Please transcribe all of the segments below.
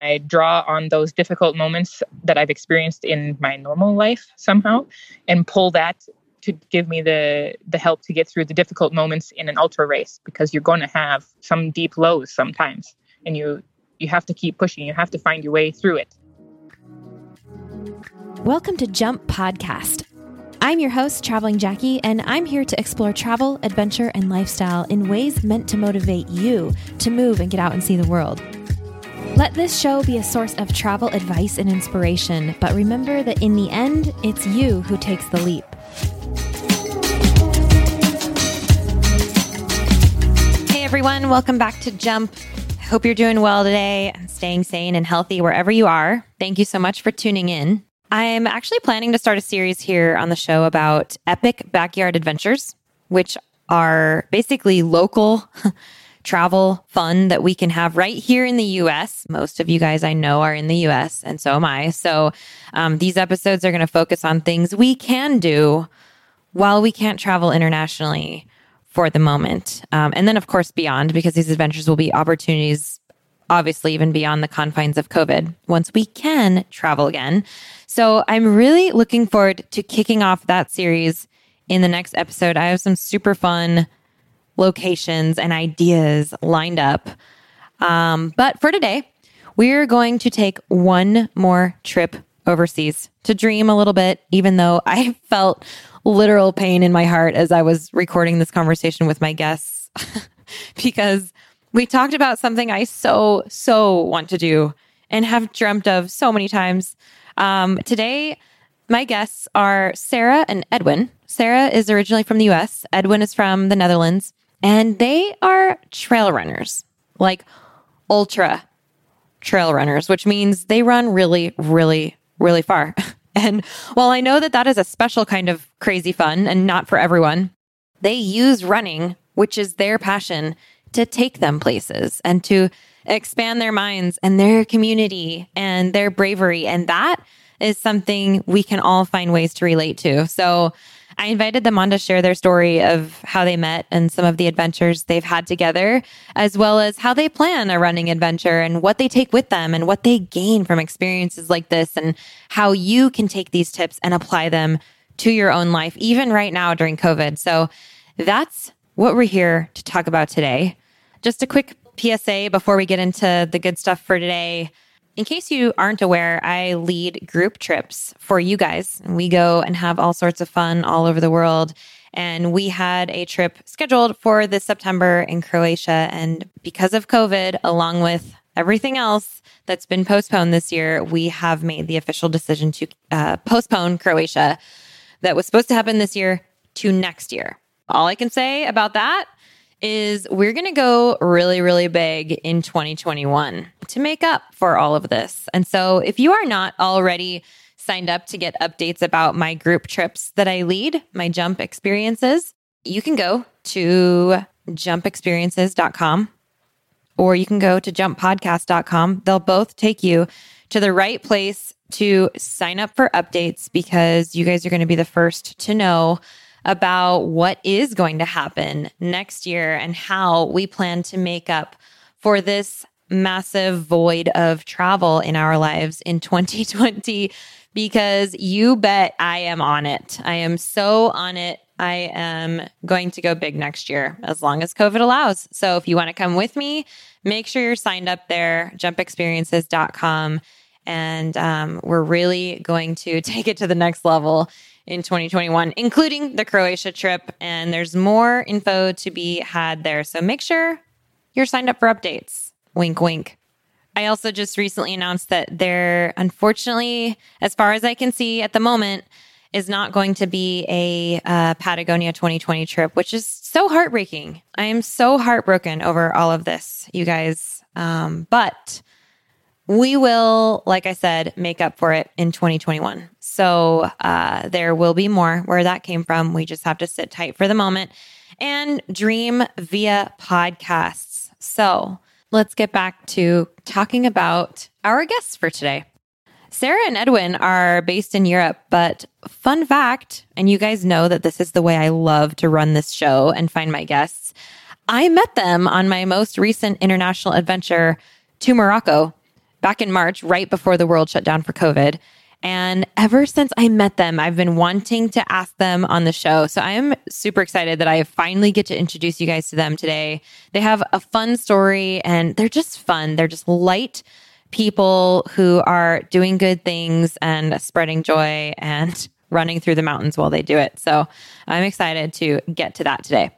I draw on those difficult moments that I've experienced in my normal life somehow and pull that to give me the help to get through the difficult moments in an ultra race, because you're going to have some deep lows sometimes, and you have to keep pushing. You have to find your way through it. Welcome to Jump Podcast. I'm your host, Traveling Jackie, and I'm here to explore travel, adventure, and lifestyle in ways meant to motivate you to move and get out and see the world. Let this show be a source of travel advice and inspiration, but remember that in the end, it's you who takes the leap. Hey everyone, welcome back to Jump. I hope you're doing well today and staying sane and healthy wherever you are. Thank you so much for tuning in. I'm actually planning to start a series here on the show about epic backyard adventures, which are basically local travel fun that we can have right here in the U.S. Most of you guys I know are in the U.S., and so am I. So these episodes are going to focus on things we can do while we can't travel internationally for the moment. And then, of course, beyond, because these adventures will be opportunities, obviously, even beyond the confines of COVID, once we can travel again. So I'm really looking forward to kicking off that series in the next episode. I have some super fun locations and ideas lined up. But for today, we're going to take one more trip overseas to dream a little bit, even though I felt literal pain in my heart as I was recording this conversation with my guests, because we talked about something I so want to do and have dreamt of so many times. Today, my guests are Sarah and Edwin. Sarah is originally from the U.S. Edwin is from the Netherlands. And they are trail runners, like ultra trail runners, which means they run really, really, really far. And while I know that that is a special kind of crazy fun and not for everyone, they use running, which is their passion, to take them places and to expand their minds and their community and their bravery. And that is something we can all find ways to relate to. So I invited them on to share their story of how they met and some of the adventures they've had together, as well as how they plan a running adventure and what they take with them and what they gain from experiences like this, and how you can take these tips and apply them to your own life, even right now during COVID. So that's what we're here to talk about today. Just a quick PSA before we get into the good stuff for today. In case you aren't aware, I lead group trips for you guys. We go and have all sorts of fun all over the world. And we had a trip scheduled for this September in Croatia. And because of COVID, along with everything else that's been postponed this year, we have made the official decision to postpone Croatia, that was supposed to happen this year, to next year. All I can say about that is we're going to go really, really big in 2021 to make up for all of this. And so if you are not already signed up to get updates about my group trips that I lead, my Jump Experiences, you can go to JumpExperiences.com or you can go to JumpPodcast.com. They'll both take you to the right place to sign up for updates, because you guys are going to be the first to know about what is going to happen next year and how we plan to make up for this massive void of travel in our lives in 2020, because you bet I am on it. I am so on it. I am going to go big next year, as long as COVID allows. So if you want to come with me, make sure you're signed up there, jumpexperiences.com. And we're really going to take it to the next level in 2021, including the Croatia trip. And there's more info to be had there. So make sure you're signed up for updates. Wink, wink. I also just recently announced that there, unfortunately, as far as I can see at the moment, is not going to be a Patagonia 2020 trip, which is so heartbreaking. I am so heartbroken over all of this, you guys. But we will, like I said, make up for it in 2021. So there will be more where that came from. We just have to sit tight for the moment and dream via podcasts. So let's get back to talking about our guests for today. Sarah and Edwin are based in Europe, but fun fact, and you guys know that this is the way I love to run this show and find my guests, I met them on my most recent international adventure to Morocco back in March, right before the world shut down for COVID. And ever since I met them, I've been wanting to ask them on the show. So I am super excited that I finally get to introduce you guys to them today. They have a fun story and they're just fun. They're just light people who are doing good things and spreading joy and running through the mountains while they do it. So I'm excited to get to that today.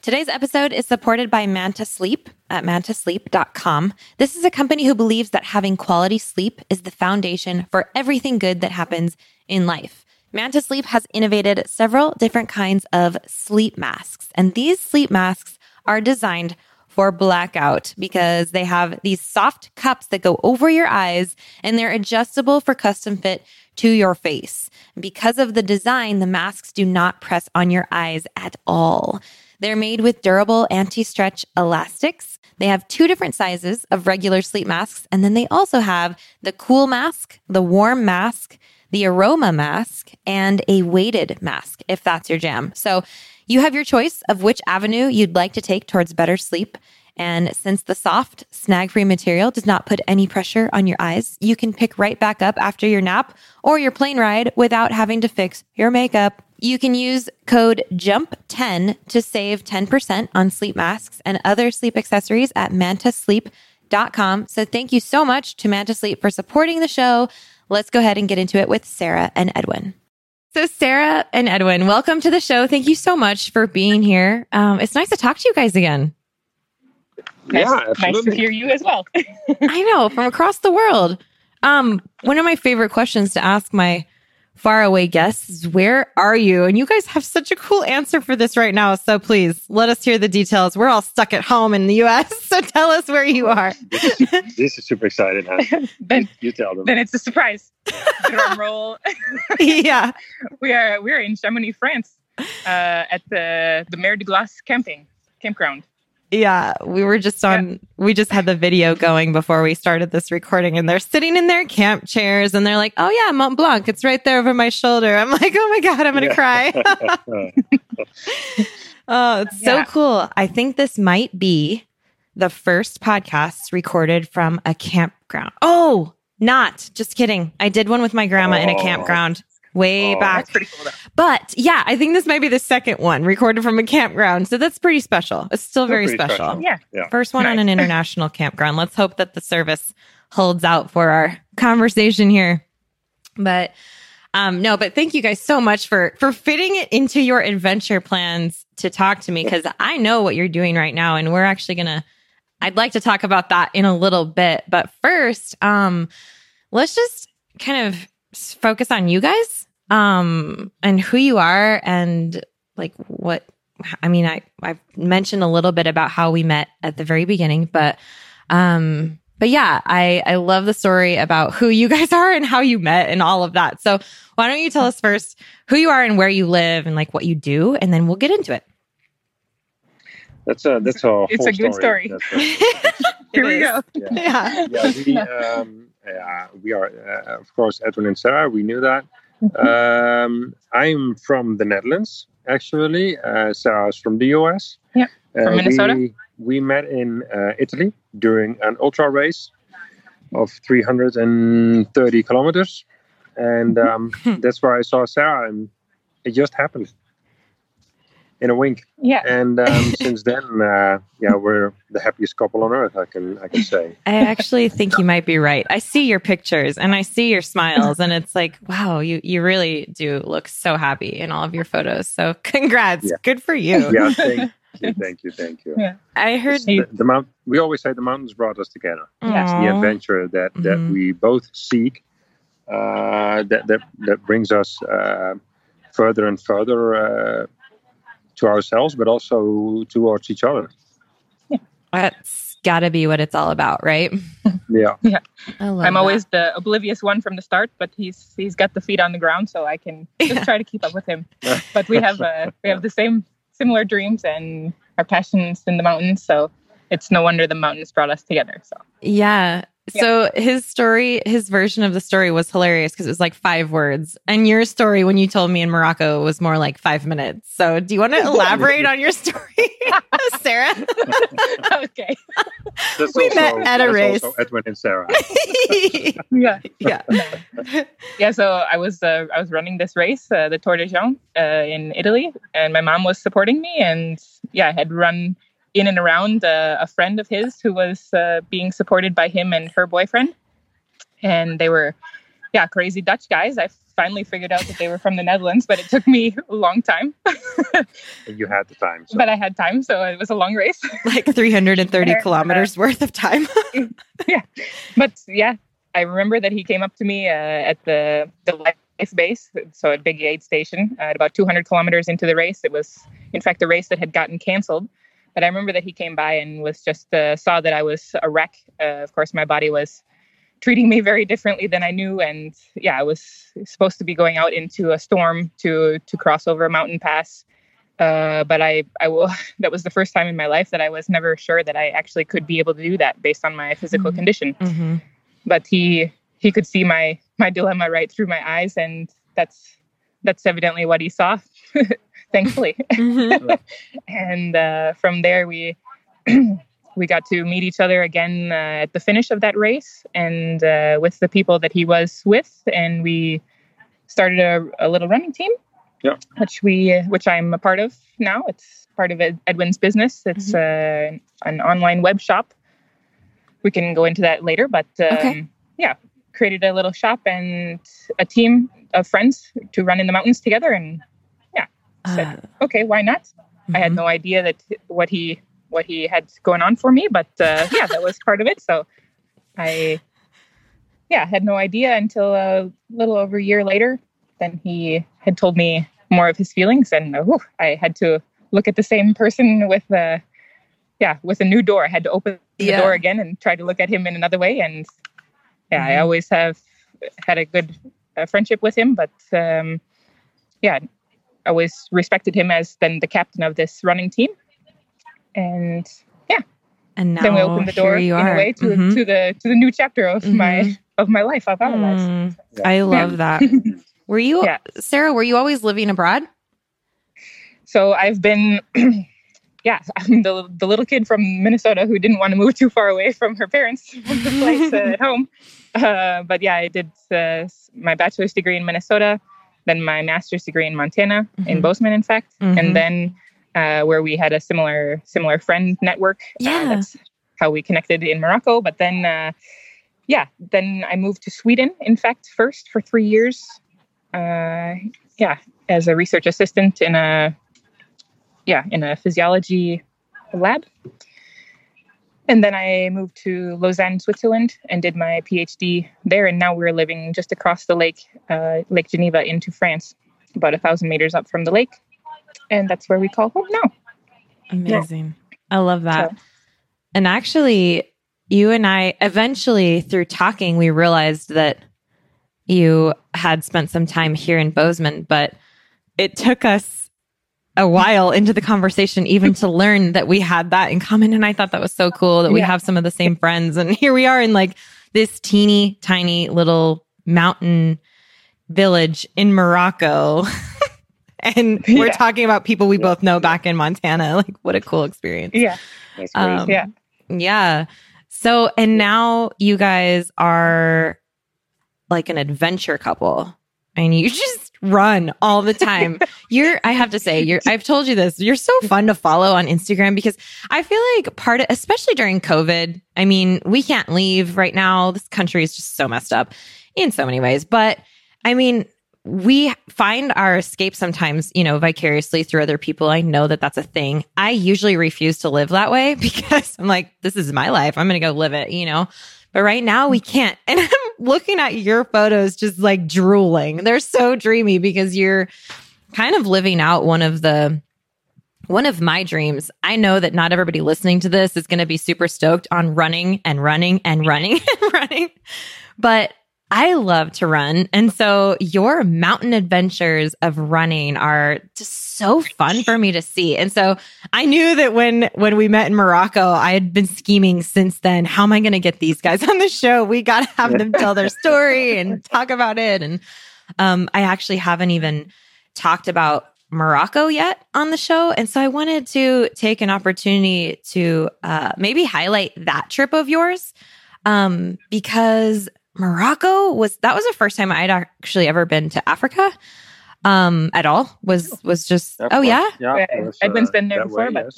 Today's episode is supported by Mantasleep at mantasleep.com. This is a company who believes that having quality sleep is the foundation for everything good that happens in life. Mantasleep has innovated several different kinds of sleep masks, and these sleep masks are designed for blackout because they have these soft cups that go over your eyes and they're adjustable for custom fit to your face. Because of the design, the masks do not press on your eyes at all. They're made with durable anti-stretch elastics. They have two different sizes of regular sleep masks, and then they also have the cool mask, the warm mask, the aroma mask, and a weighted mask, if that's your jam. So you have your choice of which avenue you'd like to take towards better sleep. And since the soft, snag-free material does not put any pressure on your eyes, you can pick right back up after your nap or your plane ride without having to fix your makeup. You can use code JUMP10 to save 10% on sleep masks and other sleep accessories at mantasleep.com. So thank you so much to Mantasleep for supporting the show. Let's go ahead and get into it with Sarah and Edwin. So Sarah and Edwin, welcome to the show. Thank you so much for being here. It's nice to talk to you guys again. Nice to hear you as well. I know, from across the world. One of my favorite questions to ask my faraway guests is, where are you? And you guys have such a cool answer for this right now. So please let us hear the details. We're all stuck at home in the U.S., so tell us where you are. This is super exciting. Huh? You tell them. Then it's a surprise. Drum roll. Yeah, we are in Chamonix, France, at the Mer de Glace campground. Yeah, we were just on. Yeah. We just had the video going before we started this recording, and they're sitting in their camp chairs, and they're like, "Oh yeah, Mont Blanc, it's right there over my shoulder." I'm like, "Oh my god, I'm gonna cry." Oh, it's so cool. I think this might be the first podcast recorded from a campground. Oh, not just kidding. I did one with my grandma in a campground. Way back. That's pretty cool, but yeah, I think this might be the second one recorded from a campground. So that's pretty special. It's still very special. Yeah. First one on an international campground. Let's hope that the service holds out for our conversation here. But but thank you guys so much for fitting it into your adventure plans to talk to me, because I know what you're doing right now. And we're actually I'd like to talk about that in a little bit. But first, let's just kind of focus on you guys and who you are, and like what I mean. I mentioned a little bit about how we met at the very beginning, but yeah, I love the story about who you guys are and how you met and all of that. So why don't you tell us first who you are and where you live and like what you do, and then we'll get into it. It's a good story. Here we go. We are, of course, Edwin and Sarah. We knew that. I'm from the Netherlands, actually. Sarah's from the US. Yeah, from Minnesota. We met in Italy during an ultra race of 330 kilometers. And that's where I saw Sarah, and it just happened in a wink. Yeah. And since then, we're the happiest couple on earth, I can say. I actually think you might be right. I see your pictures and I see your smiles, and it's like, wow, you really do look so happy in all of your photos. So congrats. Yeah. Good for you. Yeah, thank you. Yeah. I heard we always say the mountains brought us together. Yeah. It's the adventure that we both seek that brings us further and further to ourselves, but also towards each other. Yeah. That's got to be what it's all about, right? Yeah. Yeah. I'm always the oblivious one from the start, but he's got the feet on the ground, so I can just try to keep up with him. But we have the similar dreams and our passions in the mountains, so it's no wonder the mountains brought us together. So yeah, So his story, his version of the story was hilarious because it was like 5 words. And your story, when you told me in Morocco, was more like 5 minutes. So do you want to elaborate on your story, Sarah? Okay. That's we also, met at a race. Also Edwin and Sarah. Yeah. So I was running this race, the Tour de Jean in Italy, and my mom was supporting me. And yeah, I had run in and around a friend of his who was being supported by him and her boyfriend. And they were, crazy Dutch guys. I finally figured out that they were from the Netherlands, but it took me a long time. You had the time. So. But I had time, so it was a long race. Like 330 kilometers worth of time. Yeah. But yeah, I remember that he came up to me at the life base, so at Big 8 station, at about 200 kilometers into the race. It was, in fact, a race that had gotten canceled. But I remember that he came by and was just saw that I was a wreck. Of course, my body was treating me very differently than I knew. And yeah, I was supposed to be going out into a storm to cross over a mountain pass. But that was the first time in my life that I was never sure that I actually could be able to do that based on my physical condition. Mm-hmm. But he could see my dilemma right through my eyes. And that's evidently what he saw. Thankfully. And from there, we got to meet each other again at the finish of that race and with the people that he was with. And we started a little running team, which I'm a part of now. It's part of Edwin's business. It's an online web shop. We can go into that later. But created a little shop and a team of friends to run in the mountains together and said, okay, why not? I had no idea that what he had going on for me, but that was part of it. So I had no idea until a little over a year later. Then he had told me more of his feelings, and I had to look at the same person with a new door. I had to open the door again and try to look at him in another way. And I always have had a good friendship with him, but I always respected him as then the captain of this running team. And and now then we opened the door in a way to the new chapter of my life, of our lives. So, I love that. Were you, Sarah, were you always living abroad? So I've been, I'm the little kid from Minnesota who didn't want to move too far away from her parents, from the place at home. But I did my bachelor's degree in Minnesota. Then my master's degree in Montana, in Bozeman, in fact. Mm-hmm. And then where we had a similar friend network. That's how we connected in Morocco. But then, then I moved to Sweden, in fact, first for 3 years. As a research assistant in a physiology lab. And then I moved to Lausanne, Switzerland, and did my PhD there. And now we're living just across the lake, Lake Geneva, into France, about 1,000 meters up from the lake. And that's where we call home now. Amazing. Yeah. I love that. So. And actually, you and I, eventually through talking, we realized that you had spent some time here in Bozeman, but it took us a while into the conversation even to learn that we had that in common. And I thought that was so cool that we have some of the same friends. And here we are in like this teeny tiny little mountain village in Morocco. And we're talking about people we both know back in Montana. Like, what a cool experience. Yeah. So, and now you guys are like an adventure couple and you just run all the time. I've told you this, you're so fun to follow on Instagram because I feel like part of, especially during COVID, I mean, we can't leave right now. This country is just so messed up in so many ways. But I mean, we find our escape sometimes, vicariously through other people. I know that that's a thing. I usually refuse to live that way because I'm like, this is my life. I'm going to go live it, But right now we can't. And I'm looking at your photos, just like drooling. They're so dreamy because you're kind of living out one of my dreams. I know that not everybody listening to this is going to be super stoked on running and running and running and running, but I love to run. And so your mountain adventures of running are just so fun for me to see. And so I knew that when we met in Morocco, I had been scheming since then. How am I going to get these guys on the show? We got to have them tell their story and talk about it. And I actually haven't even talked about Morocco yet on the show. And so I wanted to take an opportunity to maybe highlight that trip of yours because Morocco was the first time I'd actually ever been to Africa at all. Was just yeah, yeah. Edwin's been there before, but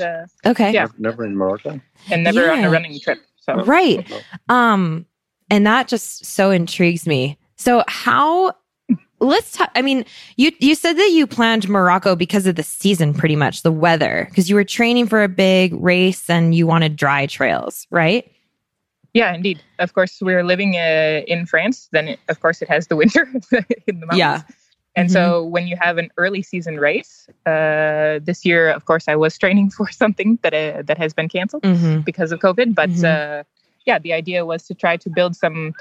okay, yeah, never in Morocco and never on a running trip. So. Right, and that just so intrigues me. So how? Let's talk. I mean, you said that you planned Morocco because of the season, pretty much the weather, because you were training for a big race and you wanted dry trails, right? Yeah, indeed. Of course, we're living in France. Then, of course, it has the winter in the mountains. Yeah. And so when you have an early season race, this year, of course, I was training for something that has been canceled because of COVID. But the idea was to try to build some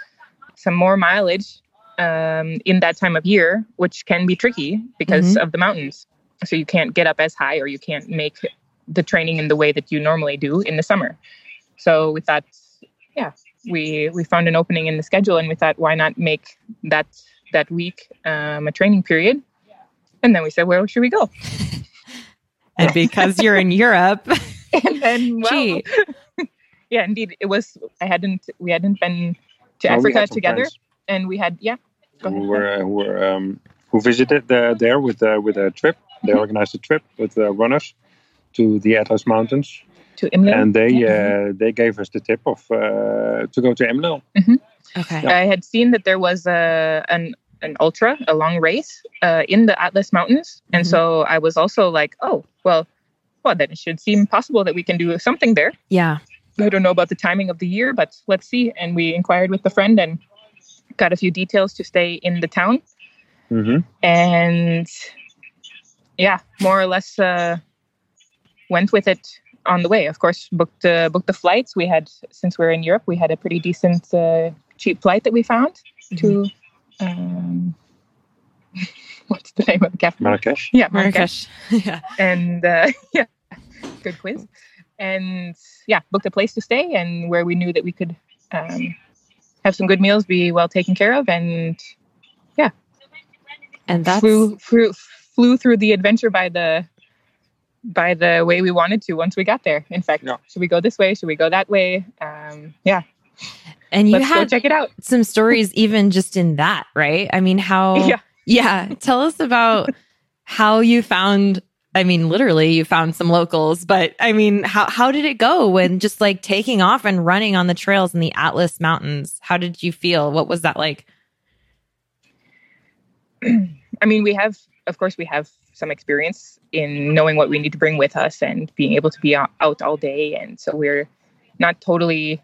more mileage in that time of year, which can be tricky because of the mountains. So you can't get up as high or you can't make the training in the way that you normally do in the summer. So we thought... Yeah, we found an opening in the schedule and we thought, why not make that week a training period? And then we said, where should we go? And because you're in Europe. And then, well, yeah, indeed. It was, we hadn't been to Africa together. Friends. And we had, who visited there with a trip. They organized a trip with the runners to the Atlas Mountains. To Imlil. And they gave us the tip to go to Imlil. Okay. Yeah. I had seen that there was an ultra, a long race in the Atlas Mountains, and so I was also like, oh, well, then it should seem possible that we can do something there. Yeah. I don't know about the timing of the year, but let's see. And we inquired with a friend and got a few details to stay in the town. And yeah, more or less went with it. On the way, of course, booked the flights. We had, since we're in Europe, we had a pretty decent, cheap flight that we found to what's the name of the capital? Marrakesh. Yeah, Marrakesh. Yeah, and good quiz. And yeah, booked a place to stay and where we knew that we could have some good meals, be well taken care of, and that flew through the adventure by the way we wanted to once we got there. In fact, should we go this way? Should we go that way? And you had check it out. Some stories even just in that, right? I mean, tell us about how you found, I mean, literally you found some locals, but I mean, how did it go when just like taking off and running on the trails in the Atlas Mountains? How did you feel? What was that like? I mean, we have some experience in knowing what we need to bring with us and being able to be out all day. And so we're not totally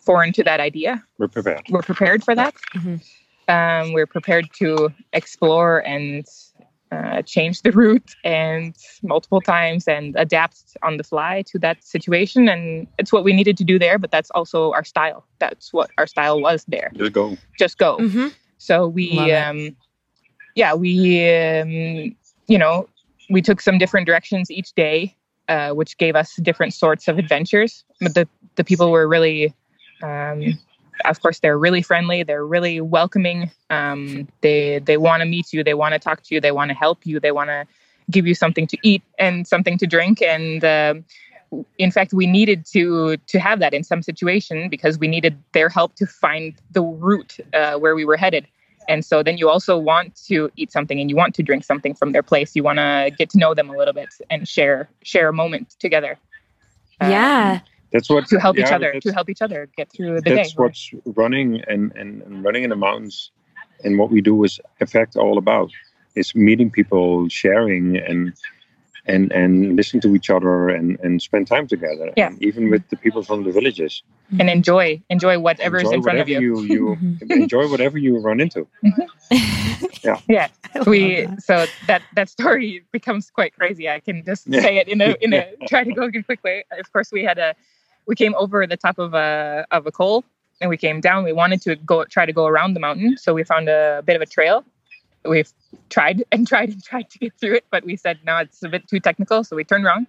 foreign to that idea. We're prepared. We're prepared for that. We're prepared to explore and change the route and multiple times and adapt on the fly to that situation. And it's what we needed to do there, but that's also our style. That's what our style was there. Just go. So we took some different directions each day, which gave us different sorts of adventures. But the people were really, of course, they're really friendly. They're really welcoming. They want to meet you. They want to talk to you. They want to help you. They want to give you something to eat and something to drink. And in fact, we needed to have that in some situation because we needed their help to find the route where we were headed. And so then you also want to eat something and you want to drink something from their place. You want to get to know them a little bit and share a moment together. That's what to help each other get through the day. That's what's running and running in the mountains. And what we do is in fact all about is meeting people, sharing and listen to each other and spend time together. Yeah. And even with the people from the villages. And enjoy whatever is in front of you. you enjoy whatever you run into. Yeah. So that story becomes quite crazy. I can just say it in a try to go quickly. Of course, we came over the top of a coal and we came down. We wanted to try to go around the mountain, so we found a bit of a trail. We've tried to get through it, but we said, no, it's a bit too technical. So we turned around,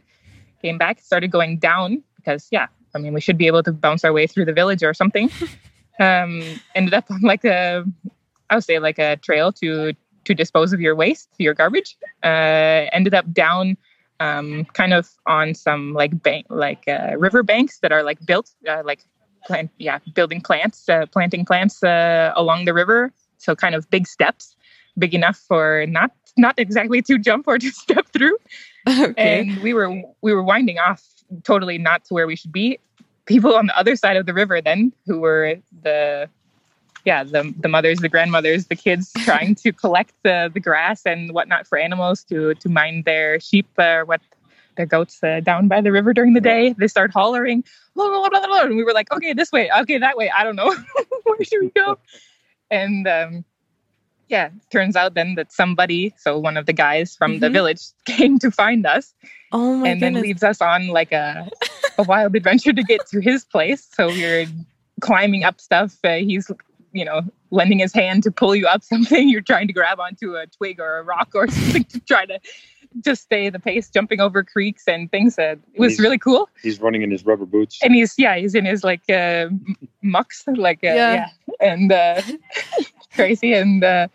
came back, started going down because, we should be able to bounce our way through the village or something. Ended up on a trail to dispose of your waste, your garbage. Ended up down kind of on some river banks that are planting plants along the river. So kind of big steps. Big enough for not exactly to jump or to step through. Okay. And we were winding off totally not to where we should be. People on the other side of the river then, who were the mothers, the grandmothers, the kids trying to collect the grass and whatnot for animals to mind their sheep or their goats down by the river during the day. They start hollering, blah, blah, blah, blah. And we were like, okay, this way, okay, that way. I don't know. Where should we go? And turns out then that somebody, so one of the guys from the village came to find us. Oh my goodness. Then leads us on a wild adventure to get to his place. So we're climbing up stuff. He's, lending his hand to pull you up something. You're trying to grab onto a twig or a rock or something to try to just stay the pace, jumping over creeks and things. It was really cool. He's running in his rubber boots. And he's in his mucks. And... crazy and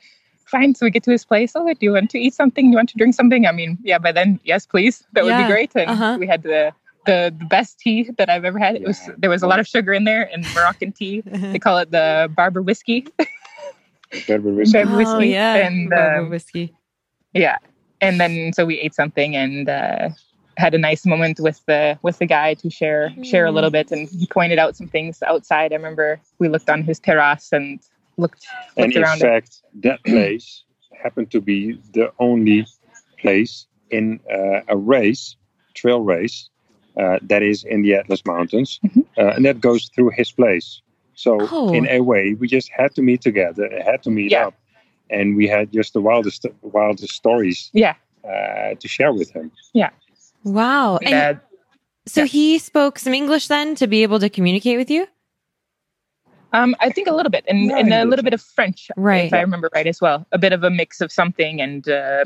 fine. So we get to his place. Oh, do you want to eat something? Do you want to drink something? By then, yes, please. That would be great. And we had the best tea that I've ever had. There was a lot of sugar in there and Moroccan tea. They call it the Berber whiskey. Berber whiskey. Berber whiskey. Oh, yeah. And, Berber whiskey. Yeah. And then so we ate something and had a nice moment with the guy to share a little bit. And he pointed out some things outside. I remember we looked on his terrace and looked around. And in fact, that place happened to be the only place in a trail race, that is in the Atlas Mountains. And that goes through his place. So in a way, we just had to meet together, had to meet up. And we had just the wildest stories to share with him. Yeah. Wow. And so he spoke some English then to be able to communicate with you? I think a little bit, and a little bit of French, right. If I remember right as well. A bit of a mix of something and a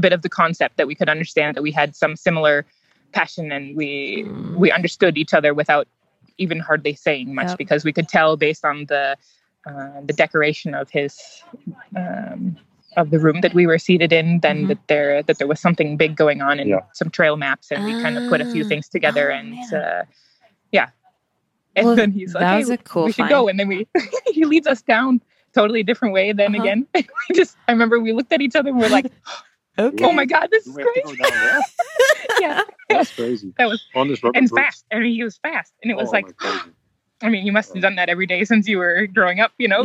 bit of the concept that we could understand, that we had some similar passion and we understood each other without even hardly saying much because we could tell based on the decoration of his of the room that we were seated in, then that there was something big going on and some trail maps, and we kind of put a few things together And then he's like, "Hey, we should go." And then he leads us down totally different way. Then again, I remember we looked at each other and we're like, "Okay, oh my God, this is crazy." Yeah, that's crazy. That was on this rubber and boots. Fast. I mean, he was fast, and it was you must have done that every day since you were growing up, But that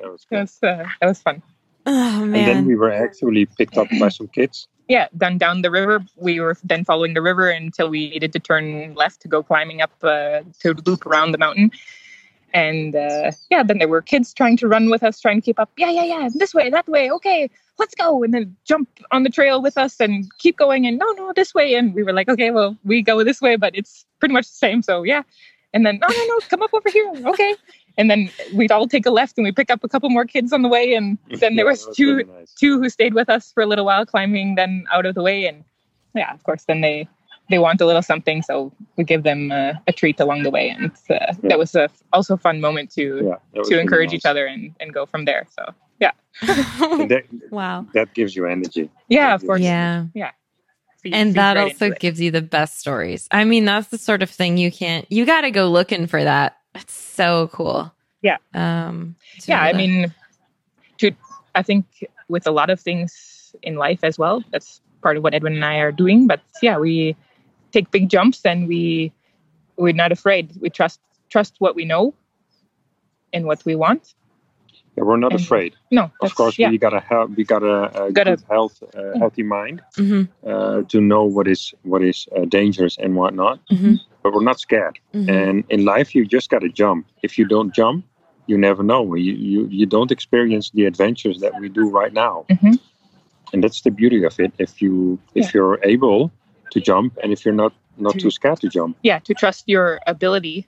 was cool. That was fun. Oh man! And then we were actually picked up by some kids. Yeah, down the river. We were then following the river until we needed to turn left to go climbing up to loop around the mountain. And then there were kids trying to run with us, trying to keep up. Yeah. This way, that way. Okay, let's go. And then jump on the trail with us and keep going. And no, this way. And we were like, okay, well, we go this way, but it's pretty much the same. So yeah. And then, no, come up over here. Okay. And then we'd all take a left and we pick up a couple more kids on the way. And then there was two who stayed with us for a little while, climbing then out of the way. And of course, then they want a little something. So we give them a treat along the way. And that was also a fun moment to encourage each other and go from there. So, yeah. Wow. That gives you energy. Yeah, of course. Yeah. Yeah. And that also gives you the best stories. I mean, that's the sort of thing you got to go looking for that. That's so cool. Yeah. I think with a lot of things in life as well, that's part of what Edwin and I are doing. But yeah, we take big jumps and we're not afraid. We trust what we know and what we want. Yeah, we're not afraid. No, of course we got a healthy mind to know what is dangerous and whatnot. But we're not scared. And in life, you just got to jump. If you don't jump, you never know. You don't experience the adventures that we do right now. And that's the beauty of it. If you're able to jump, and if you're not too scared to jump, to trust your ability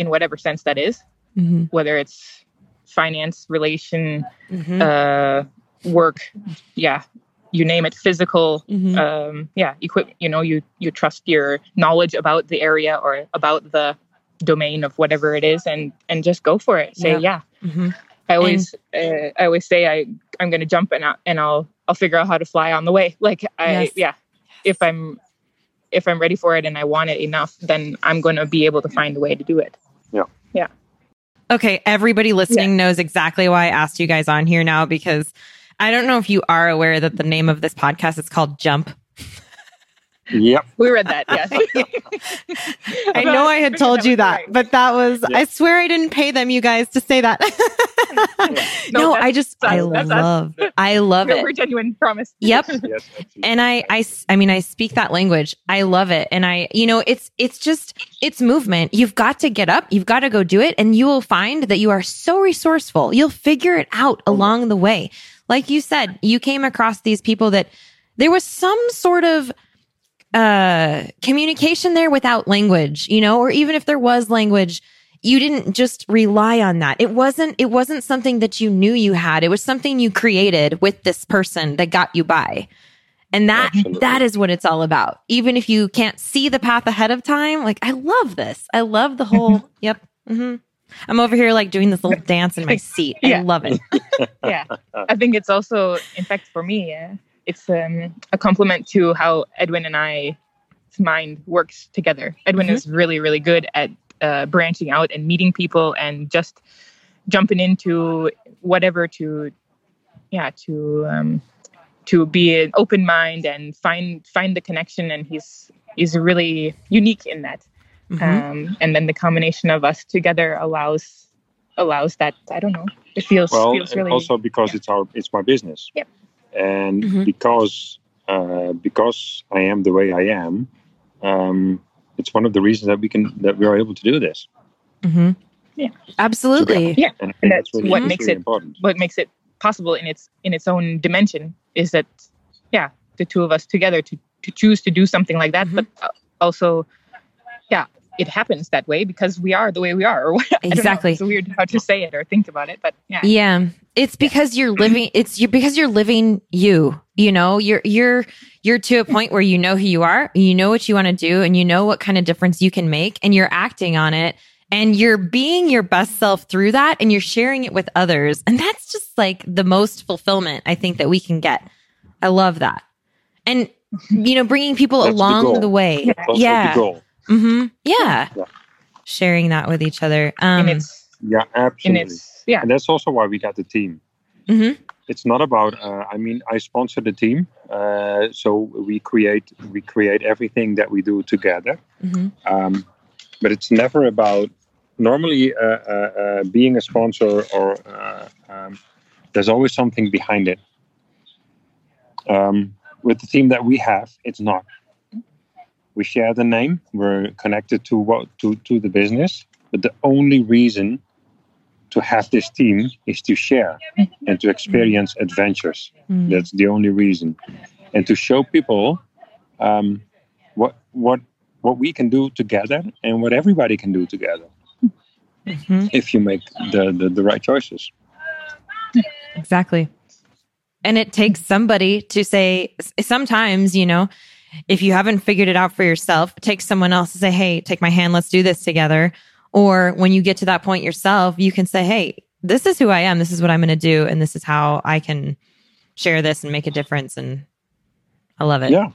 in whatever sense that is, mm-hmm. whether it's finance, relation, mm-hmm. Work, yeah, you name it, physical, mm-hmm. Equipment, you trust your knowledge about the area or about the domain of whatever it is and just go for it. Say, yeah. Mm-hmm. I always say I'm going to jump and I'll figure out how to fly on the way. If I'm ready for it and I want it enough, then I'm going to be able to find a way to do it. Yeah. Yeah. Okay. Everybody listening knows exactly why I asked you guys on here now, because I don't know if you are aware that the name of this podcast is called Jump. Yep. We read that. Yes. I know I had told you that, but that was, I swear I didn't pay them, you guys, to say that. I love it. We're genuine, promise. Yep. Yes, and I mean, I speak that language. I love it. And it's movement. You've got to get up, you've got to go do it. And you will find that you are so resourceful. You'll figure it out along the way. Like you said, you came across these people that there was some sort of communication there without language, or even if there was language, you didn't just rely on that. It wasn't something that you knew you had. It was something you created with this person that got you by. And that is what it's all about. Even if you can't see the path ahead of time, like, I love this. I love the whole, yep. Mm-hmm. I'm over here like doing this little dance in my seat. I love it. Yeah. I think it's also, in fact, for me, it's a compliment to how Edwin and I's mind works together. Edwin mm-hmm. is really, really good at branching out and meeting people and just jumping into whatever to be an open mind and find the connection. And he's really unique in that. Mm-hmm. And then the combination of us together allows that. I don't know. It feels well, feels really, and also because it's my business. Yep. And mm-hmm. because I am the way I am, it's one of the reasons that we are able to do this. Mm-hmm. Yeah, absolutely. Yeah, and that's really, what makes really it important. What makes it possible in its own dimension is that, yeah, the two of us together to choose to do something like that, mm-hmm. but also, yeah, it happens that way because we are the way we are. Exactly. It's weird how to say it or think about it, but yeah. Yeah. It's because you're living. Because you're living you. You're to a point where you know who you are. You know what you want to do, and you know what kind of difference you can make, and you're acting on it, and you're being your best self through that, and you're sharing it with others, and that's just like the most fulfillment I think that we can get. I love that, and bringing people that's along the way. Yeah. That's the goal. Mm-hmm. Yeah. Yeah, sharing that with each other. Yeah, absolutely. And that's also why we got the team. Mm-hmm. It's not about. I sponsor the team, so we create everything that we do together. Mm-hmm. But it's never about. Normally, being a sponsor or there's always something behind it. With the team that we have, it's not. We share the name. We're connected to the business, but the only reason to have this team is to share and to experience adventures. Mm. That's the only reason, and to show people what we can do together and what everybody can do together mm-hmm. if you make the right choices. Exactly, and it takes somebody to say. Sometimes, if you haven't figured it out for yourself, take someone else to say, "Hey, take my hand. Let's do this together." Or when you get to that point yourself, you can say, hey, this is who I am. This is what I'm going to do. And this is how I can share this and make a difference. And I love it. Yeah.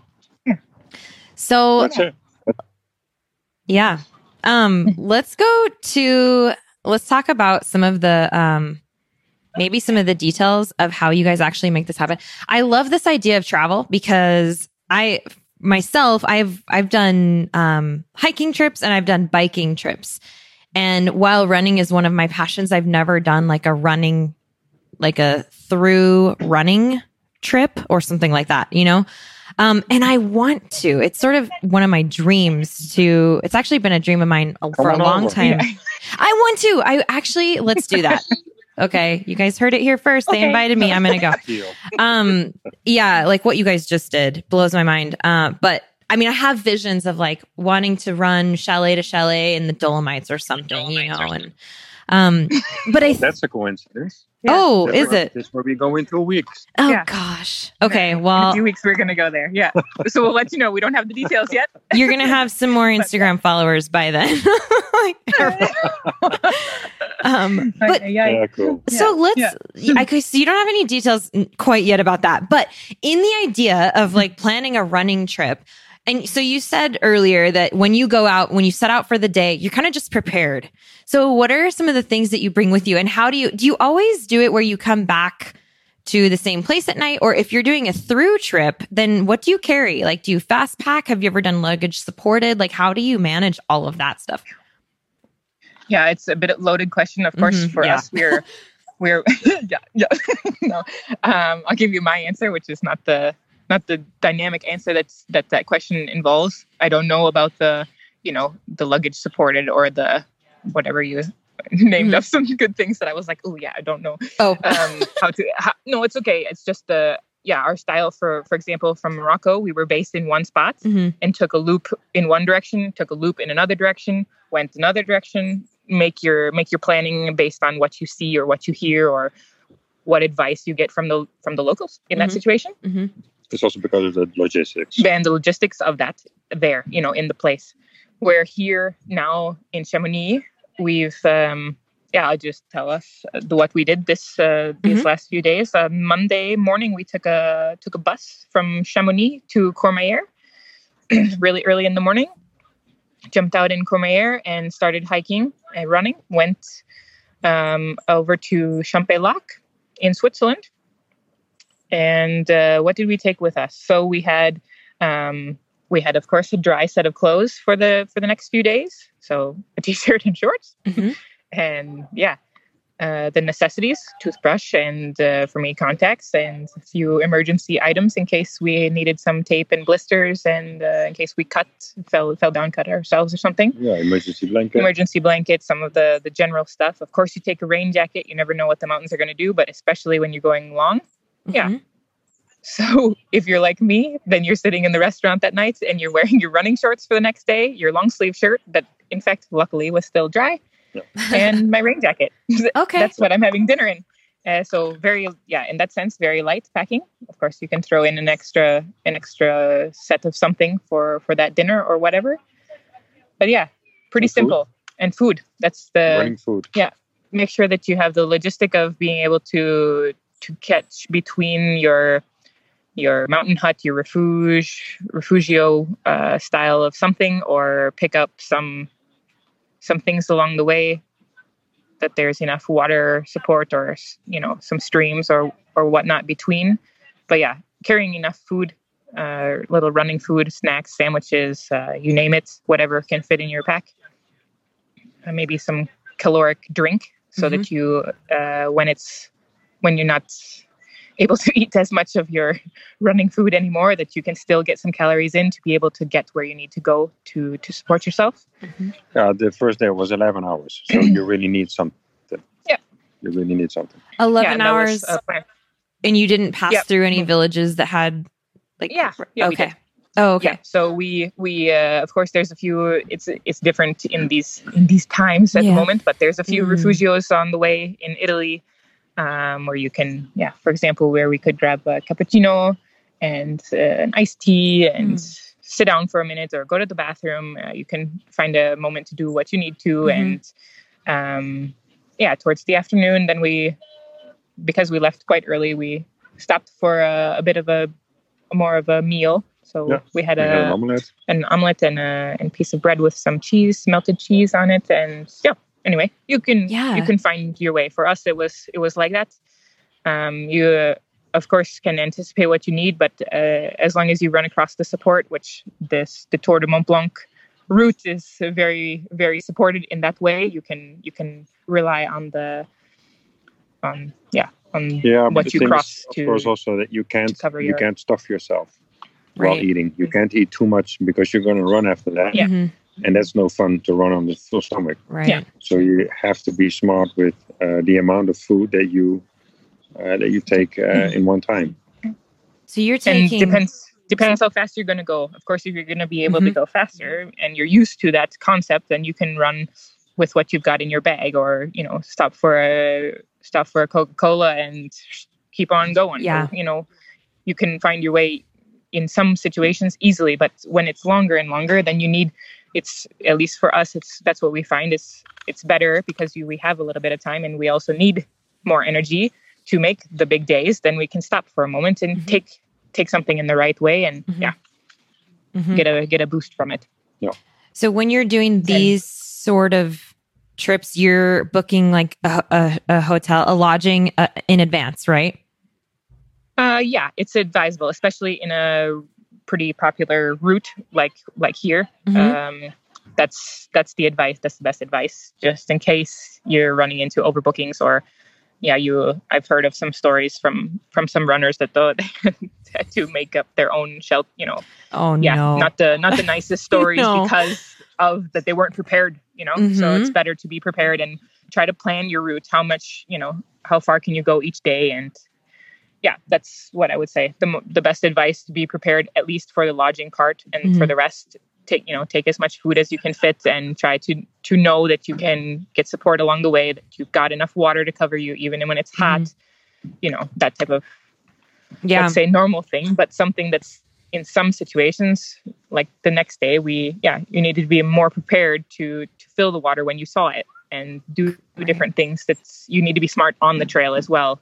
So, that's it. Yeah. Let's talk about some of the, maybe some of the details of how you guys actually make this happen. I love this idea of travel because I've done hiking trips and I've done biking trips. And while running is one of my passions, I've never done like a through running trip or something like that, and I want to. It's sort of one of my dreams to. It's actually been a dream of mine for a long time. Yeah. I want to. Let's do that. Okay, you guys heard it here first. They invited me. I'm going to go. Yeah, like what you guys just did blows my mind. But I mean, I have visions of like wanting to run chalet to chalet in the Dolomites or something, Dolomites, you know. And but I that's a coincidence. Yeah. Oh, that's is it? That's where we go in 2 weeks. Oh, yeah. Gosh. Okay, well. In a few weeks, we're going to go there. Yeah. So we'll let you know. We don't have the details yet. You're going to have some more Instagram followers by then. But, yeah, cool. So so you don't have any details quite yet about that. But in the idea of like planning a running trip, and so you said earlier that when you go out, when you set out for the day, you're kind of just prepared. So what are some of the things that you bring with you, and how do you always do it where you come back to the same place at night? Or if you're doing a through trip, then what do you carry? Like, do you fast pack? Have you ever done luggage supported? Like, how do you manage all of that stuff? Yeah, it's a bit of a loaded question. Of course, for us, we're no. I'll give you my answer, which is not the dynamic answer that question involves. I don't know about the luggage supported or the whatever you named up some good things that I was like, oh yeah, I don't know. Oh, no, it's okay. It's just our style for example, from Morocco, we were based in one spot and took a loop in one direction, took a loop in another direction, went another direction. Make your planning based on what you see or what you hear or what advice you get from the locals in that situation. Mm-hmm. It's also because of the logistics. And the logistics of that there, in the place. We're here now in Chamonix. We've, I'll just tell us what we did these last few days. Monday morning, we took a bus from Chamonix to Cormayeur, really early in the morning. Jumped out in Cormayeur and started hiking and running. Went over to Champex Lac in Switzerland. And what did we take with us? So we had, of course, a dry set of clothes for the next few days. So a t-shirt and shorts, and the necessities: toothbrush and for me, contacts, and a few emergency items in case we needed some tape and blisters, and in case we fell down, cut ourselves or something. Yeah, emergency blanket. Some of the general stuff. Of course, you take a rain jacket. You never know what the mountains are going to do, but especially when you're going long. Yeah. Mm-hmm. So if you're like me, then you're sitting in the restaurant that night and you're wearing your running shorts for the next day, your long sleeve shirt that, in fact, luckily was still dry, and my rain jacket. Okay. That's what I'm having dinner in. So very, in that sense, very light packing. Of course, you can throw in an extra set of something for that dinner or whatever. But pretty simple. And food. That's the running food. Yeah. Make sure that you have the logistic of being able to catch between your mountain hut, your refugio style of something, or pick up some things along the way, that there's enough water support or, some streams or whatnot between. But carrying enough food, little running food, snacks, sandwiches, you name it, whatever can fit in your pack. Maybe some caloric drink so that you, when you're not able to eat as much of your running food anymore, that you can still get some calories in to be able to get where you need to go to support yourself. Mm-hmm. Yeah, the first day was 11 hours. So you really need something. Yeah. You really need something. 11 hours. Was, and you didn't pass through any villages that had like... Yeah okay. Oh, okay. Yeah. So we of course, there's a few, it's different in these times at the moment, but there's a few refugios on the way in Italy. Where you can, for example, where we could grab a cappuccino and an iced tea and sit down for a minute or go to the bathroom. You can find a moment to do what you need to. And towards the afternoon, then because we left quite early, we stopped for a bit of a more of a meal. So we had an omelet and a piece of bread with some cheese, melted cheese on it. And anyway, you can find your way. For us, it was like that. You of course can anticipate what you need, but as long as you run across the support, which the Tour de Mont Blanc route is very very supported in that way, you can rely on what you cross to. Of course, also that you can't stuff yourself while eating. You can't eat too much because you're going to run after that. Yeah. Mm-hmm. And that's no fun to run on the full stomach. Right. Yeah. So you have to be smart with the amount of food that you take in one time. So you're taking... And depends, depends how fast you're going to go. Of course, if you're going to be able to go faster and you're used to that concept, then you can run with what you've got in your bag, or, you know, stop for a Coca-Cola and keep on going. Yeah. Or, you know, you can find your way in some situations easily, but when it's longer and longer, then you need, it's, at least for us, it's, that's what we find. It's better because we have a little bit of time, and we also need more energy to make the big days. Then we can stop for a moment and take something in the right way, and get a boost from it. Yeah. So when you're doing these sort of trips, you're booking like a hotel, a lodging in advance, right? Yeah, it's advisable, especially in a pretty popular route like here. That's the advice. That's the best advice, just in case you're running into overbookings or, yeah, I've heard of some stories from some runners that they had to make up their own shelter. You know, not the nicest stories because of that they weren't prepared. You know, so it's better to be prepared and try to plan your route. How much, you know, how far can you go each day? And yeah, that's what I would say. The best advice: to be prepared, at least for the lodging part, and for the rest, take as much food as you can fit, and try to know that you can get support along the way, that you've got enough water to cover you, even when it's hot, you know, that type of, let's say, normal thing, but something that's in some situations, like the next day, you needed to be more prepared to fill the water when you saw it, and do different things. That's, you need to be smart on the trail as well.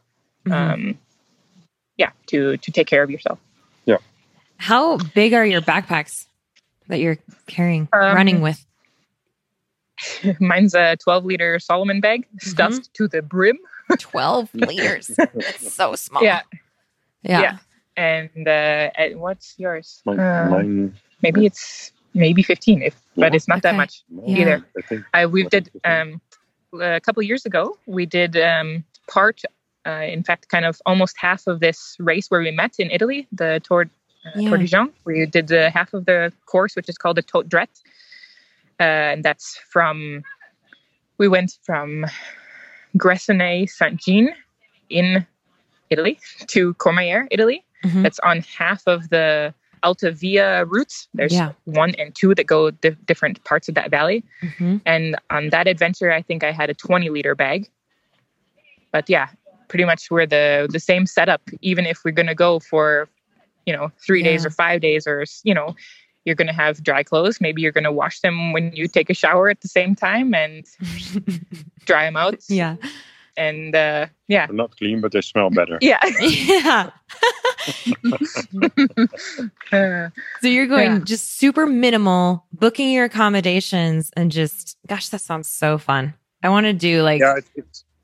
To take care of yourself. Yeah. How big are your backpacks that you're carrying, running with? Mine's a 12-liter Solomon bag, stuffed to the brim. 12 liters. That's so small. Yeah. And what's yours? Mine. Maybe 15, but it's not that much either. A couple of years ago, we did in fact, kind of almost half of this race where we met in Italy, the Tour de Jean. We did half of the course, which is called the Tote Dret. And that's we went from Gressanay-Saint-Jean in Italy to Cormayeur, Italy. That's on half of the Alta Via routes. There's one and two that go different parts of that valley. And on that adventure, I think I had a 20-liter bag. But yeah, pretty much we're the same setup, even if we're going to go for, 3 days or 5 days, or, you're going to have dry clothes. Maybe you're going to wash them when you take a shower at the same time and dry them out. Yeah. And they're not clean, but they smell better. Yeah. Yeah. So you're going just super minimal, booking your accommodations, and just, gosh, that sounds so fun. I want to do like... Yeah,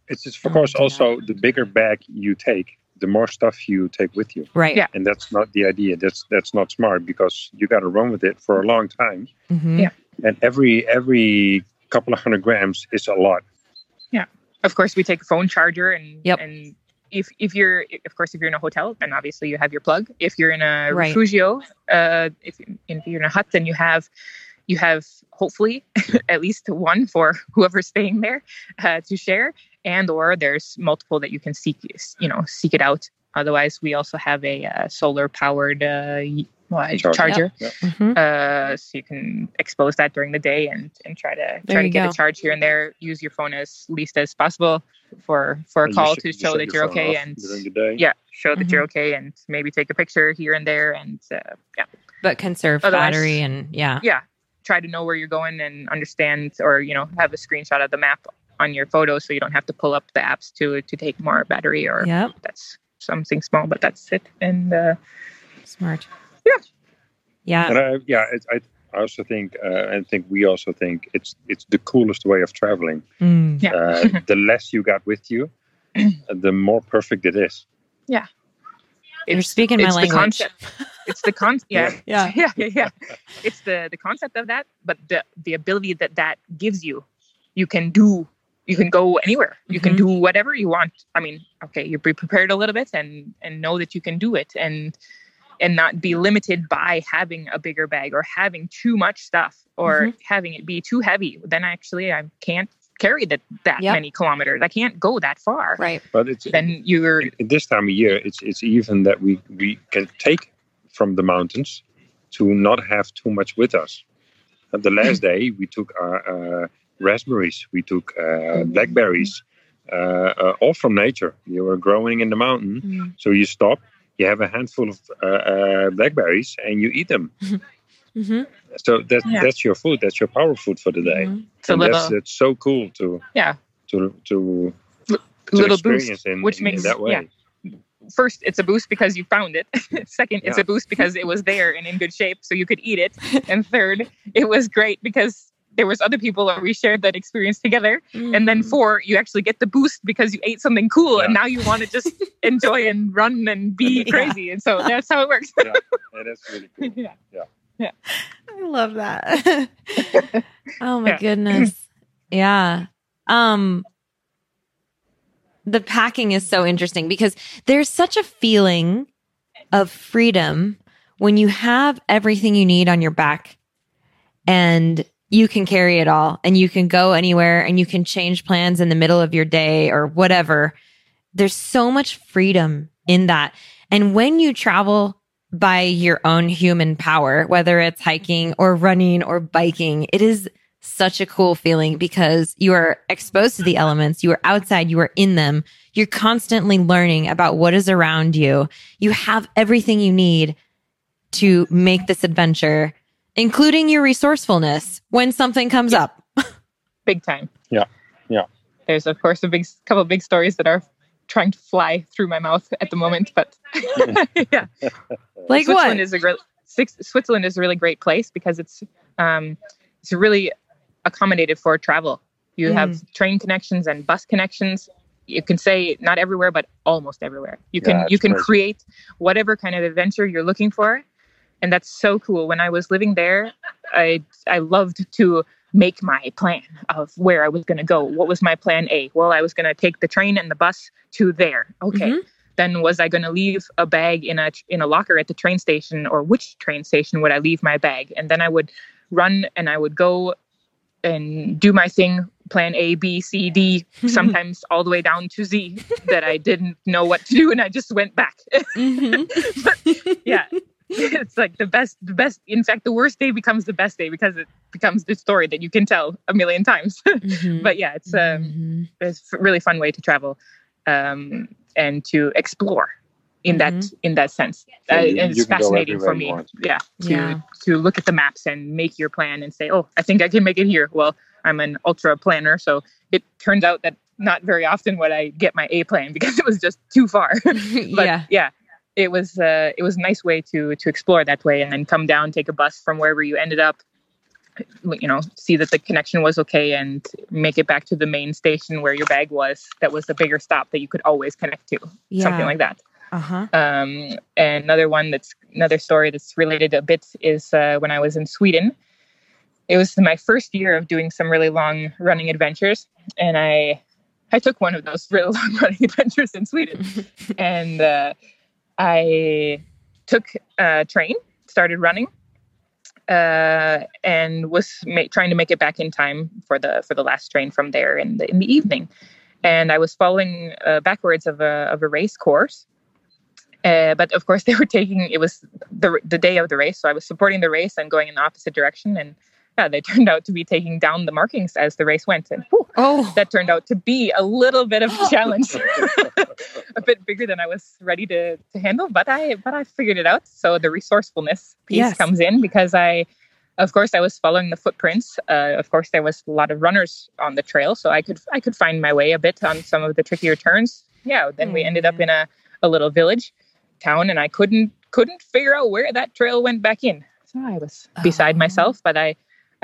it's just, of course, also the bigger bag you take, the more stuff you take with you. Right. Yeah. And that's not the idea. That's not smart, because you got to run with it for a long time. Yeah. And every couple of 100 grams is a lot. Yeah. Of course, we take a phone charger, and and if you're in a hotel, then obviously you have your plug. If you're in a refugio, if you're in a hut, then you have hopefully at least one for whoever's staying there to share. And or there's multiple that you can seek it out. Otherwise, we also have a solar-powered charger. Yeah. So you can expose that during the day and try to get a charge here and there. Use your phone as least as possible for a call to show that you're okay, and during the day. Show that you're okay, and maybe take a picture here and there, and But conserve battery and try to know where you're going and understand, or have a screenshot of the map on your photo, so you don't have to pull up the apps to take more battery, or that's something small, but that's it. And smart, yeah. And I also think it's the coolest way of traveling. The less you got with you, the more perfect it is. Yeah, you're speaking my language. It's the concept. Yeah. It's the concept of that, but the ability that gives you. You can go anywhere. You can do whatever you want. I mean, okay, you be prepared a little bit and know that you can do it and not be limited by having a bigger bag or having too much stuff or having it be too heavy. Then actually I can't carry that many kilometers. I can't go that far. Right. But it's, then you're... This time of year, it's even that we can take from the mountains to not have too much with us. And the last day we took our raspberries, we took blackberries, all from nature. You were growing in the mountain, so you stop, you have a handful of blackberries and you eat them. So that's your food, that's your power food for the day. So that's so cool to little experience boost, in, which makes in that way. First, it's a boost because you found it. Second, it's a boost because it was there and in good shape, so you could eat it. And third, it was great because there was other people and we shared that experience together. And then four, you actually get the boost because you ate something cool and now you want to just enjoy and run and be crazy. And so that's how it works. That's really cool. Yeah. I love that. Oh my goodness. The packing is so interesting because there's such a feeling of freedom when you have everything you need on your back and you can carry it all and you can go anywhere and you can change plans in the middle of your day or whatever. There's so much freedom in that. And when you travel by your own human power, whether it's hiking or running or biking, it is such a cool feeling because you are exposed to the elements, you are outside, you are in them, you're constantly learning about what is around you. You have everything you need to make this adventure, including your resourcefulness when something comes up. Big time. Yeah. There's, of course, a couple of big stories that are trying to fly through my mouth at the moment, but Like Switzerland is Switzerland is a really great place because it's really accommodated for travel. You have train connections and bus connections. You can say not everywhere, but almost everywhere. You can create whatever kind of adventure you're looking for, and that's so cool. When I was living there, I loved to make my plan of where I was going to go. What was my plan A? Well, I was going to take the train and the bus to there. Okay. Then was I going to leave a bag in a locker at the train station, or which train station would I leave my bag? And then I would run and I would go and do my thing, plan A, B, C, D, sometimes all the way down to Z that I didn't know what to do. And I just went back. But, it's like the best, in fact, the worst day becomes the best day because it becomes the story that you can tell a million times. But it's a really fun way to travel and to explore in that sense. And it's fascinating for me. To look at the maps and make your plan and say, oh, I think I can make it here. Well, I'm an ultra planner, so it turns out that not very often would I get my A plan because it was just too far. But It was a nice way to explore that way, and then come down, take a bus from wherever you ended up, see that the connection was okay, and make it back to the main station where your bag was. That was the bigger stop that you could always connect to, something like that. And another story that's related a bit is when I was in Sweden. It was my first year of doing some really long running adventures, and I took one of those really long running adventures in Sweden, and I took a train, started running, and was trying to make it back in time for the last train from there in the evening. And I was following backwards of a race course, but of course it was the day of the race, so I was supporting the race and going in the opposite direction. And they turned out to be taking down the markings as the race went, and that turned out to be a little bit of a challenge. A bit bigger than I was ready to handle, but I figured it out. So the resourcefulness piece comes in because I was following the footprints. Of course, there was a lot of runners on the trail, so I could find my way a bit on some of the trickier turns. Yeah, then we ended up in a little village town, and I couldn't figure out where that trail went back in. So I was beside myself, but I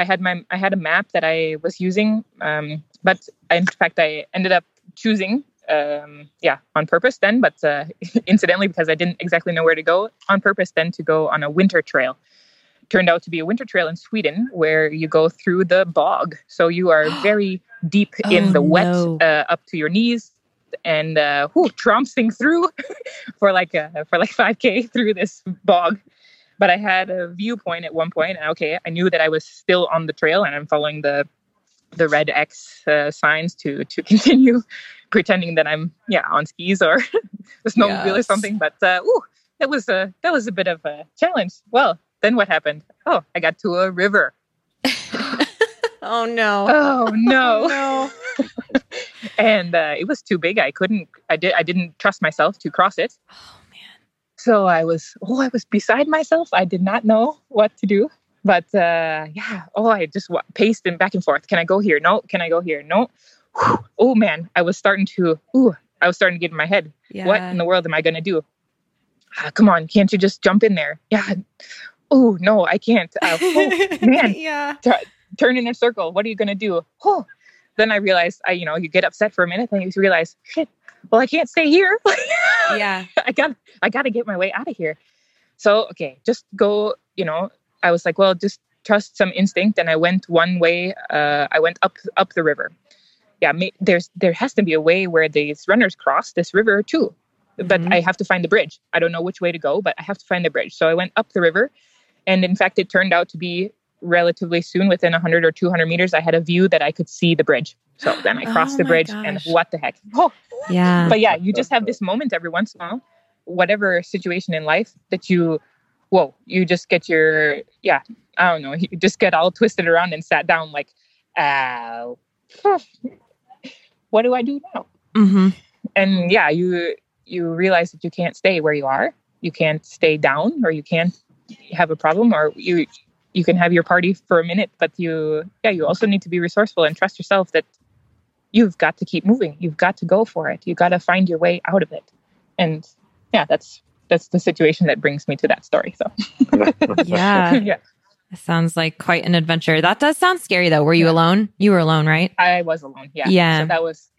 had a map that I was using, but in fact I ended up choosing on purpose then, but incidentally, because I didn't exactly know where to go, on purpose then to go on a winter trail. Turned out to be a winter trail in Sweden where you go through the bog. So you are very deep in the wet, up to your knees, and tromping through for like 5K through this bog. But I had a viewpoint at one point, and I knew that I was still on the trail, and I'm following the red X signs to continue, pretending that I'm on skis or a snowmobile or something. But that was a bit of a challenge. Well, then what happened? Oh, I got to a river. Oh no. And it was too big. I didn't trust myself to cross it. Oh man. So I was beside myself. I did not know what to do. But I just paced and back and forth. Can I go here? No. Can I go here? No. Whew. Oh man, I was starting to get in my head. Yeah. What in the world am I going to do? Come on, can't you just jump in there? Yeah. Oh no, I can't. Man. Yeah. Turn in a circle. What are you going to do? Oh. Then I realized, you get upset for a minute and you realize, shit. Well, I can't stay here. Yeah. I got to get my way out of here. So, okay, just go, I was like, well, just trust some instinct. And I went one way. I went up the river. Yeah, there has to be a way where these runners cross this river too. But I have to find the bridge. I don't know which way to go, but I have to find the bridge. So I went up the river. And in fact, it turned out to be relatively soon, within 100 or 200 meters, I had a view that I could see the bridge. So then I crossed the bridge and what the heck? Oh, yeah. But yeah, you just have this moment every once in a while, whatever situation in life that you just get you just get all twisted around and sat down like, what do I do now? Mm-hmm. And yeah, you realize that you can't stay where you are. You can't stay down or you can't have a problem or you can have your party for a minute, but you also need to be resourceful and trust yourself that you've got to keep moving. You've got to go for it. You've got to find your way out of it. And yeah, that's the situation that brings me to that story. So yeah. It sounds like quite an adventure. That does sound scary though. Were you alone? You were alone, right? I was alone. Yeah. Yeah. So that was,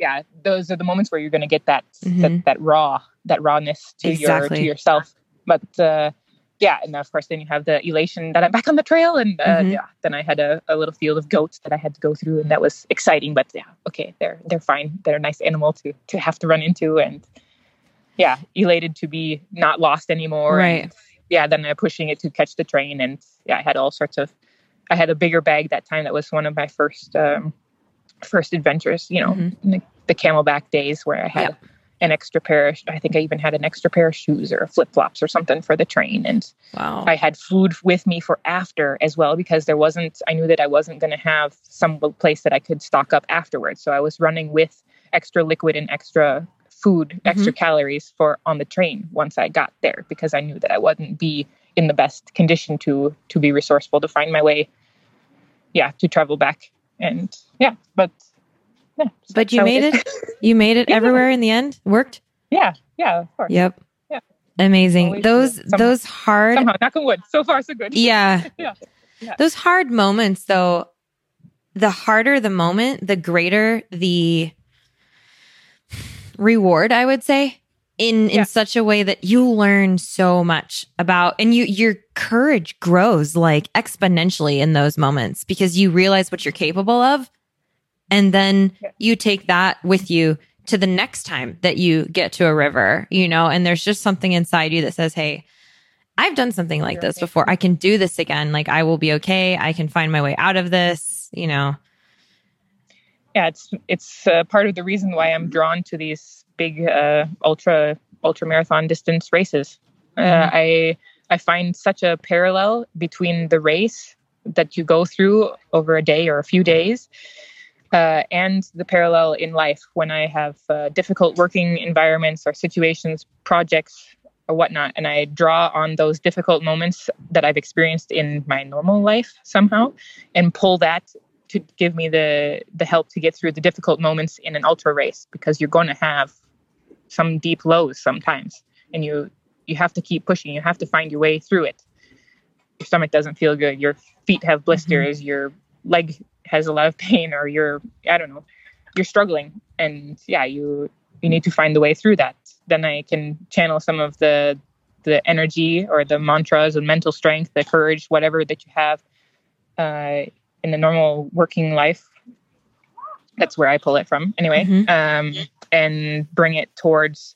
those are the moments where you're going to get that, that rawness to to yourself. But, yeah, and of course, then you have the elation that I'm back on the trail, and then I had a little field of goats that I had to go through, and that was exciting. But yeah, okay, they're fine. They're a nice animal to have to run into, and yeah, elated to be not lost anymore. Right. And, yeah, then I'm pushing it to catch the train, and yeah, I had all sorts of. I had a bigger bag that time. That was one of my first adventures. The camelback days where I had. Yeah. An extra pair of, I think I even had an extra pair of shoes or flip-flops or something for the train. And wow. I had food with me for after as well, because I knew that I wasn't going to have some place that I could stock up afterwards. So I was running with extra liquid and extra food, extra calories on the train once I got there, because I knew that I wouldn't be in the best condition to be resourceful, to find my way, to travel back. And but you made it. You made it everywhere in the end. Worked. Yeah. Yeah. Of course. Yep. Yeah. Amazing. Always those hard. Somehow, knock on wood. So far, so good. Yeah. Yeah. Those hard moments, though. The harder the moment, the greater the reward. I would say in such a way that you learn so much about, and your courage grows like exponentially in those moments, because you realize what you're capable of. And then you take that with you to the next time that you get to a river, and there's just something inside you that says, hey, I've done something like this before. I can do this again. Like, I will be okay. I can find my way out of this, Yeah, it's part of the reason why I'm drawn to these big ultra marathon distance races. I find such a parallel between the race that you go through over a day or a few days and the parallel in life when I have difficult working environments or situations, projects or whatnot. And I draw on those difficult moments that I've experienced in my normal life somehow and pull that to give me the help to get through the difficult moments in an ultra race, because you're going to have some deep lows sometimes. And you have to keep pushing. You have to find your way through it. Your stomach doesn't feel good. Your feet have blisters. Your leg has a lot of pain, or you're struggling, and you need to find the way through that. Then I can channel some of the energy or the mantras and mental strength, the courage, whatever that you have in the normal working life. That's where I pull it from anyway. And bring it towards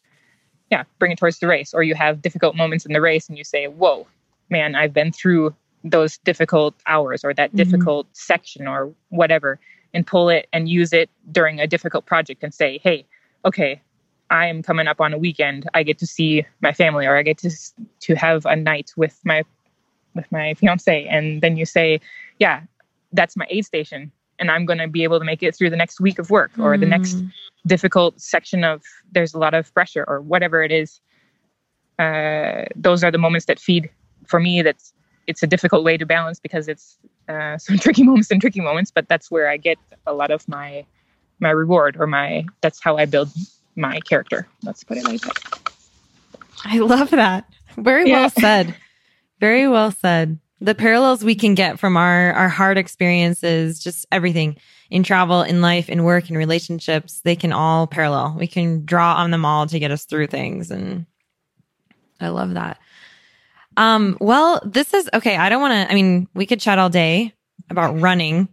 the race. Or you have difficult moments in the race and you say, whoa, man, I've been through those difficult hours or that difficult section or whatever, and pull it and use it during a difficult project and say, hey, okay, I am coming up on a weekend, I get to see my family, or I get to have a night with my fiance. And then you say, yeah, that's my aid station, and I'm going to be able to make it through the next week of work or the next difficult section of there's a lot of pressure or whatever it is. Those are the moments that feed for me. That's, it's a difficult way to balance because it's some tricky moments, but that's where I get a lot of my reward, or that's how I build my character. Let's put it like that. I love that. Very well said. Very well said. The parallels we can get from our hard experiences, just everything in travel, in life, in work, in relationships, they can all parallel. We can draw on them all to get us through things. And I love that. Well, this is okay. We could chat all day about running,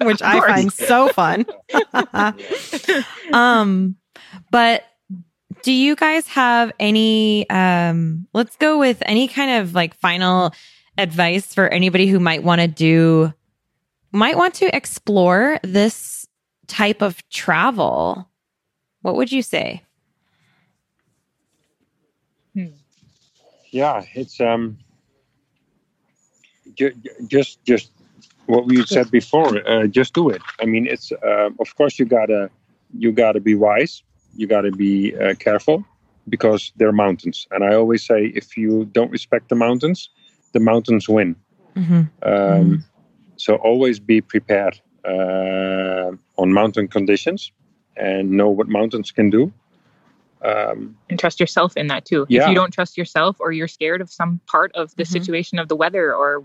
which I find so fun. But do you guys have any, let's go with any kind of like final advice for anybody who might want to explore this type of travel? What would you say? Yeah, it's just what we said before. Just do it. I mean, it's of course you gotta be wise. You gotta be careful, because they're mountains. And I always say, if you don't respect the mountains win. Mm-hmm. So always be prepared on mountain conditions and know what mountains can do. And trust yourself in that too. Yeah. If you don't trust yourself, or you're scared of some part of the situation of the weather or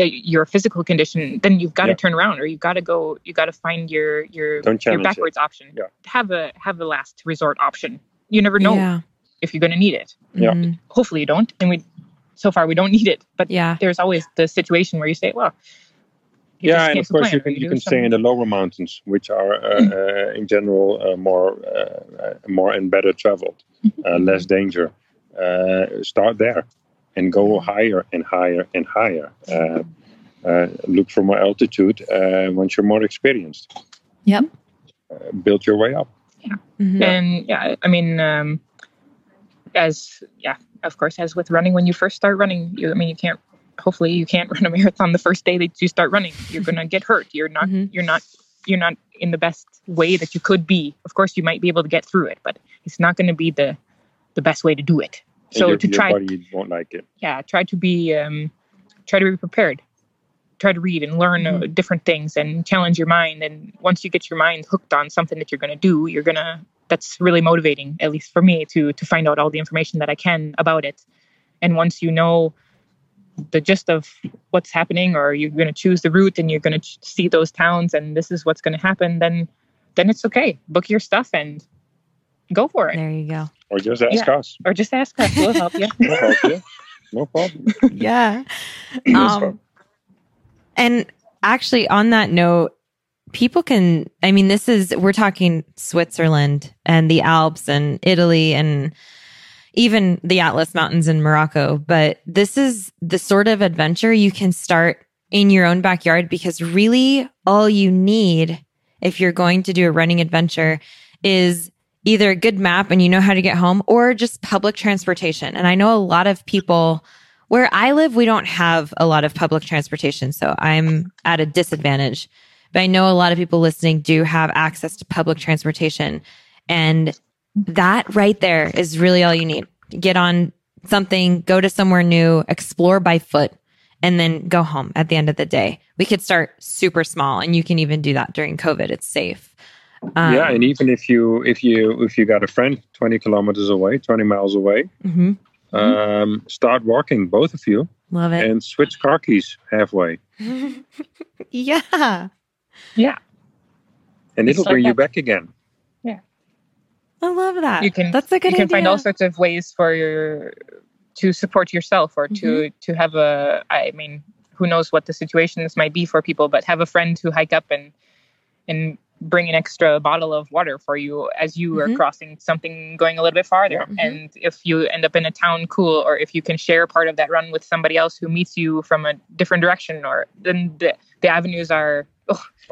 your physical condition, then you've got to turn around, or you got to find your backwards option. Yeah. Have a last resort option. You never know if you're going to need it. Yeah. Mm-hmm. Hopefully you don't. And so far we don't need it, but there's always the situation where you say, well, and of course you can stay in the lower mountains, which are in general more and better traveled, less danger. Start there, and go higher and higher and higher. Look for more altitude once you're more experienced. Yep. Build your way up. Yeah, and as with running, when you first start running, you can't. Hopefully you can't run a marathon the first day that you start running. You're going to get hurt. You're not in the best way that you could be. Of course you might be able to get through it, but it's not going to be the best way to do it. So your body won't like it. Yeah. Try to be prepared. Try to read and learn different things and challenge your mind. And once you get your mind hooked on something that you're going to do, that's really motivating, at least for me, to find out all the information that I can about it. And once you know the gist of what's happening, or you're going to choose the route and you're going to see those towns and this is what's going to happen, then it's okay. Book your stuff and go for it. There you go. Or just ask us. Or just ask us. We'll help you. No problem. Yeah. And actually on that note, people can, we're talking Switzerland and the Alps and Italy and even the Atlas Mountains in Morocco, but this is the sort of adventure you can start in your own backyard, because really all you need, if you're going to do a running adventure, is either a good map and you know how to get home, or just public transportation. And I know a lot of people, where I live, we don't have a lot of public transportation, so I'm at a disadvantage. But I know a lot of people listening do have access to public transportation, and that right there is really all you need. Get on something, go to somewhere new, explore by foot, and then go home at the end of the day. We could start super small, and you can even do that during COVID. It's safe. And even if you got a friend 20 kilometers away, 20 miles away, start walking, both of you. Love it. And switch car keys halfway. Yeah. Yeah. And it'll bring you back again. I love that. That's a good idea. You can find all sorts of ways to support yourself, or to have who knows what the situation this might be for people, but have a friend who hike up and bring an extra bottle of water for you as you are crossing something, going a little bit farther. Mm-hmm. And if you end up in a town, cool. Or if you can share part of that run with somebody else who meets you from a different direction, or then the avenues are,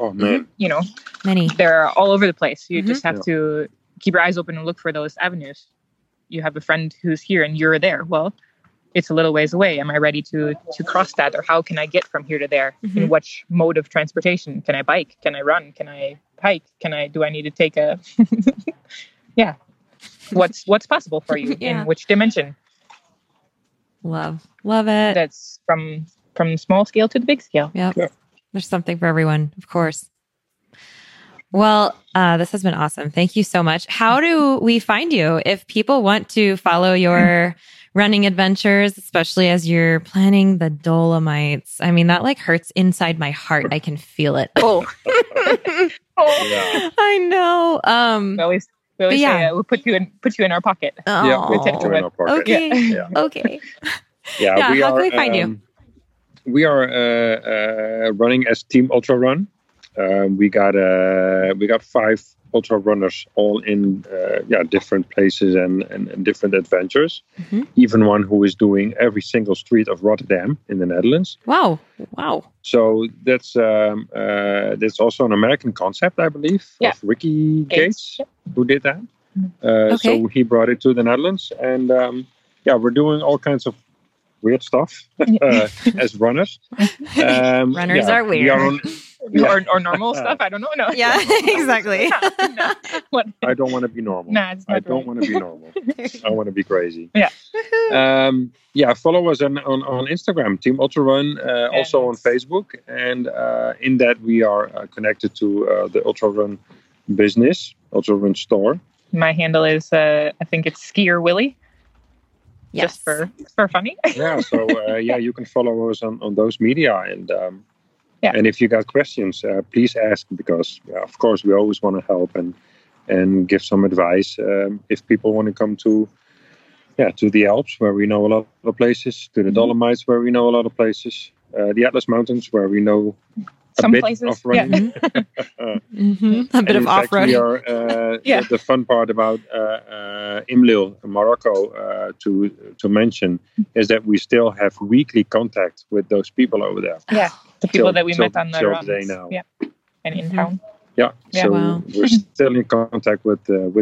many. They're all over the place. You just have to keep your eyes open and look for those avenues. You have a friend who's here and you're there. Well, it's a little ways away. Am I ready to cross that? Or how can I get from here to there? Mm-hmm. In which mode of transportation? Can I bike? Can I run? Can I hike? Do I need to take a, yeah. What's possible for you in which dimension? Love it. That's from small scale to the big scale. Yep. Yeah. There's something for everyone, of course. Well, this has been awesome. Thank you so much. How do we find you if people want to follow your running adventures, especially as you're planning the Dolomites? I mean, that like hurts inside my heart. I can feel it. Oh, yeah. I know. We always say we'll put you in our pocket. Oh. Yeah, we'll take you in our pocket. Okay. Yeah. Okay. Yeah. Yeah, how can we find you? We are running as Team Ultra Run. We got 5 ultra runners all in different places and different adventures. Mm-hmm. Even one who is doing every single street of Rotterdam in the Netherlands. Wow! So that's also an American concept, I believe, of Ricky Gates who did that. Okay. So he brought it to the Netherlands, and we're doing all kinds of weird stuff as runners. Runners are weird. Or normal stuff. I don't know. No. Yeah, exactly. No. I don't want to be normal. Nah, it's not I don't want to be normal. I want to be crazy. Yeah. Follow us on Instagram, Team Ultra Run, also on Facebook. And in that we are connected to the Ultra Run business, Ultra Run store. My handle is, I think it's Skier Willy. Yes. Just for funny. Yeah. So, you can follow us on those media and... And if you got questions, please ask because, of course, we always want to help and give some advice if people want to come to the Alps where we know a lot of places, to the Dolomites where we know a lot of places, the Atlas Mountains where we know a bit of running, a bit of off roading. The fun part about Imlil, Morocco, to mention is that we still have weekly contact with those people over there. Yeah. The people that we met on the runs. Yeah. And in town. Yeah. So we're still in contact with the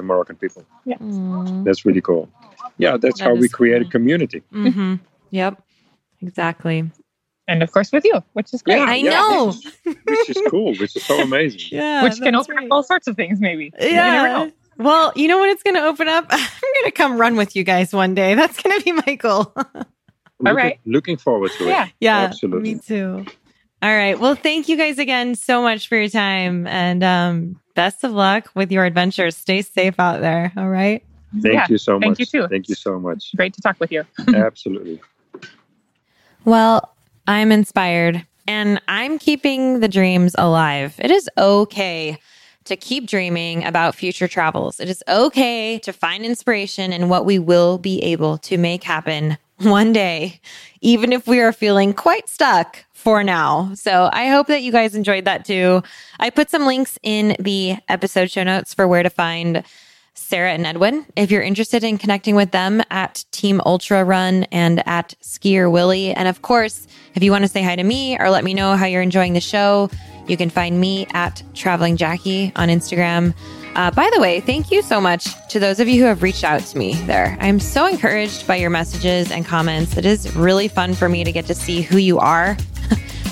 Moroccan people. Yeah. Mm. That's really cool. Yeah. That's how we create a community. Mm-hmm. Yep. Exactly. And of course with you, which is great. Yeah, I know. Which is cool. Which is so amazing. Yeah. Which can open up all sorts of things maybe. Yeah. You never know. Well, you know when it's going to open up? I'm going to come run with you guys one day. That's going to be my goal. Looking forward to it. Yeah, absolutely. Me too. All right. Well, thank you guys again so much for your time and best of luck with your adventures. Stay safe out there. All right. Thank you so much. Thank you too. Thank you so much. Great to talk with you. Absolutely. Well, I'm inspired and I'm keeping the dreams alive. It is okay to keep dreaming about future travels. It is okay to find inspiration in what we will be able to make happen one day, even if we are feeling quite stuck for now. So I hope that you guys enjoyed that too. I put some links in the episode show notes for where to find Sarah and Edwin. If you're interested in connecting with them at Team Ultra Run and at Skier Willy. And of course, if you want to say hi to me or let me know how you're enjoying the show, you can find me at Traveling Jackie on Instagram. By the way, thank you so much to those of you who have reached out to me there. I'm so encouraged by your messages and comments. It is really fun for me to get to see who you are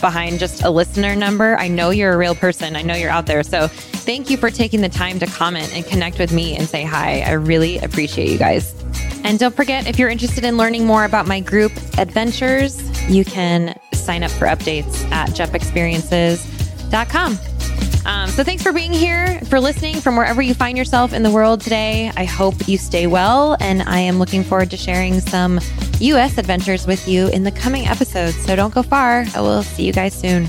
behind just a listener number. I know you're a real person. I know you're out there. So thank you for taking the time to comment and connect with me and say hi. I really appreciate you guys. And don't forget, if you're interested in learning more about my group adventures, you can sign up for updates at JumpExperiences.com. So thanks for being here, for listening from wherever you find yourself in the world today. I hope you stay well, and I am looking forward to sharing some U.S. adventures with you in the coming episodes. So don't go far. I will see you guys soon.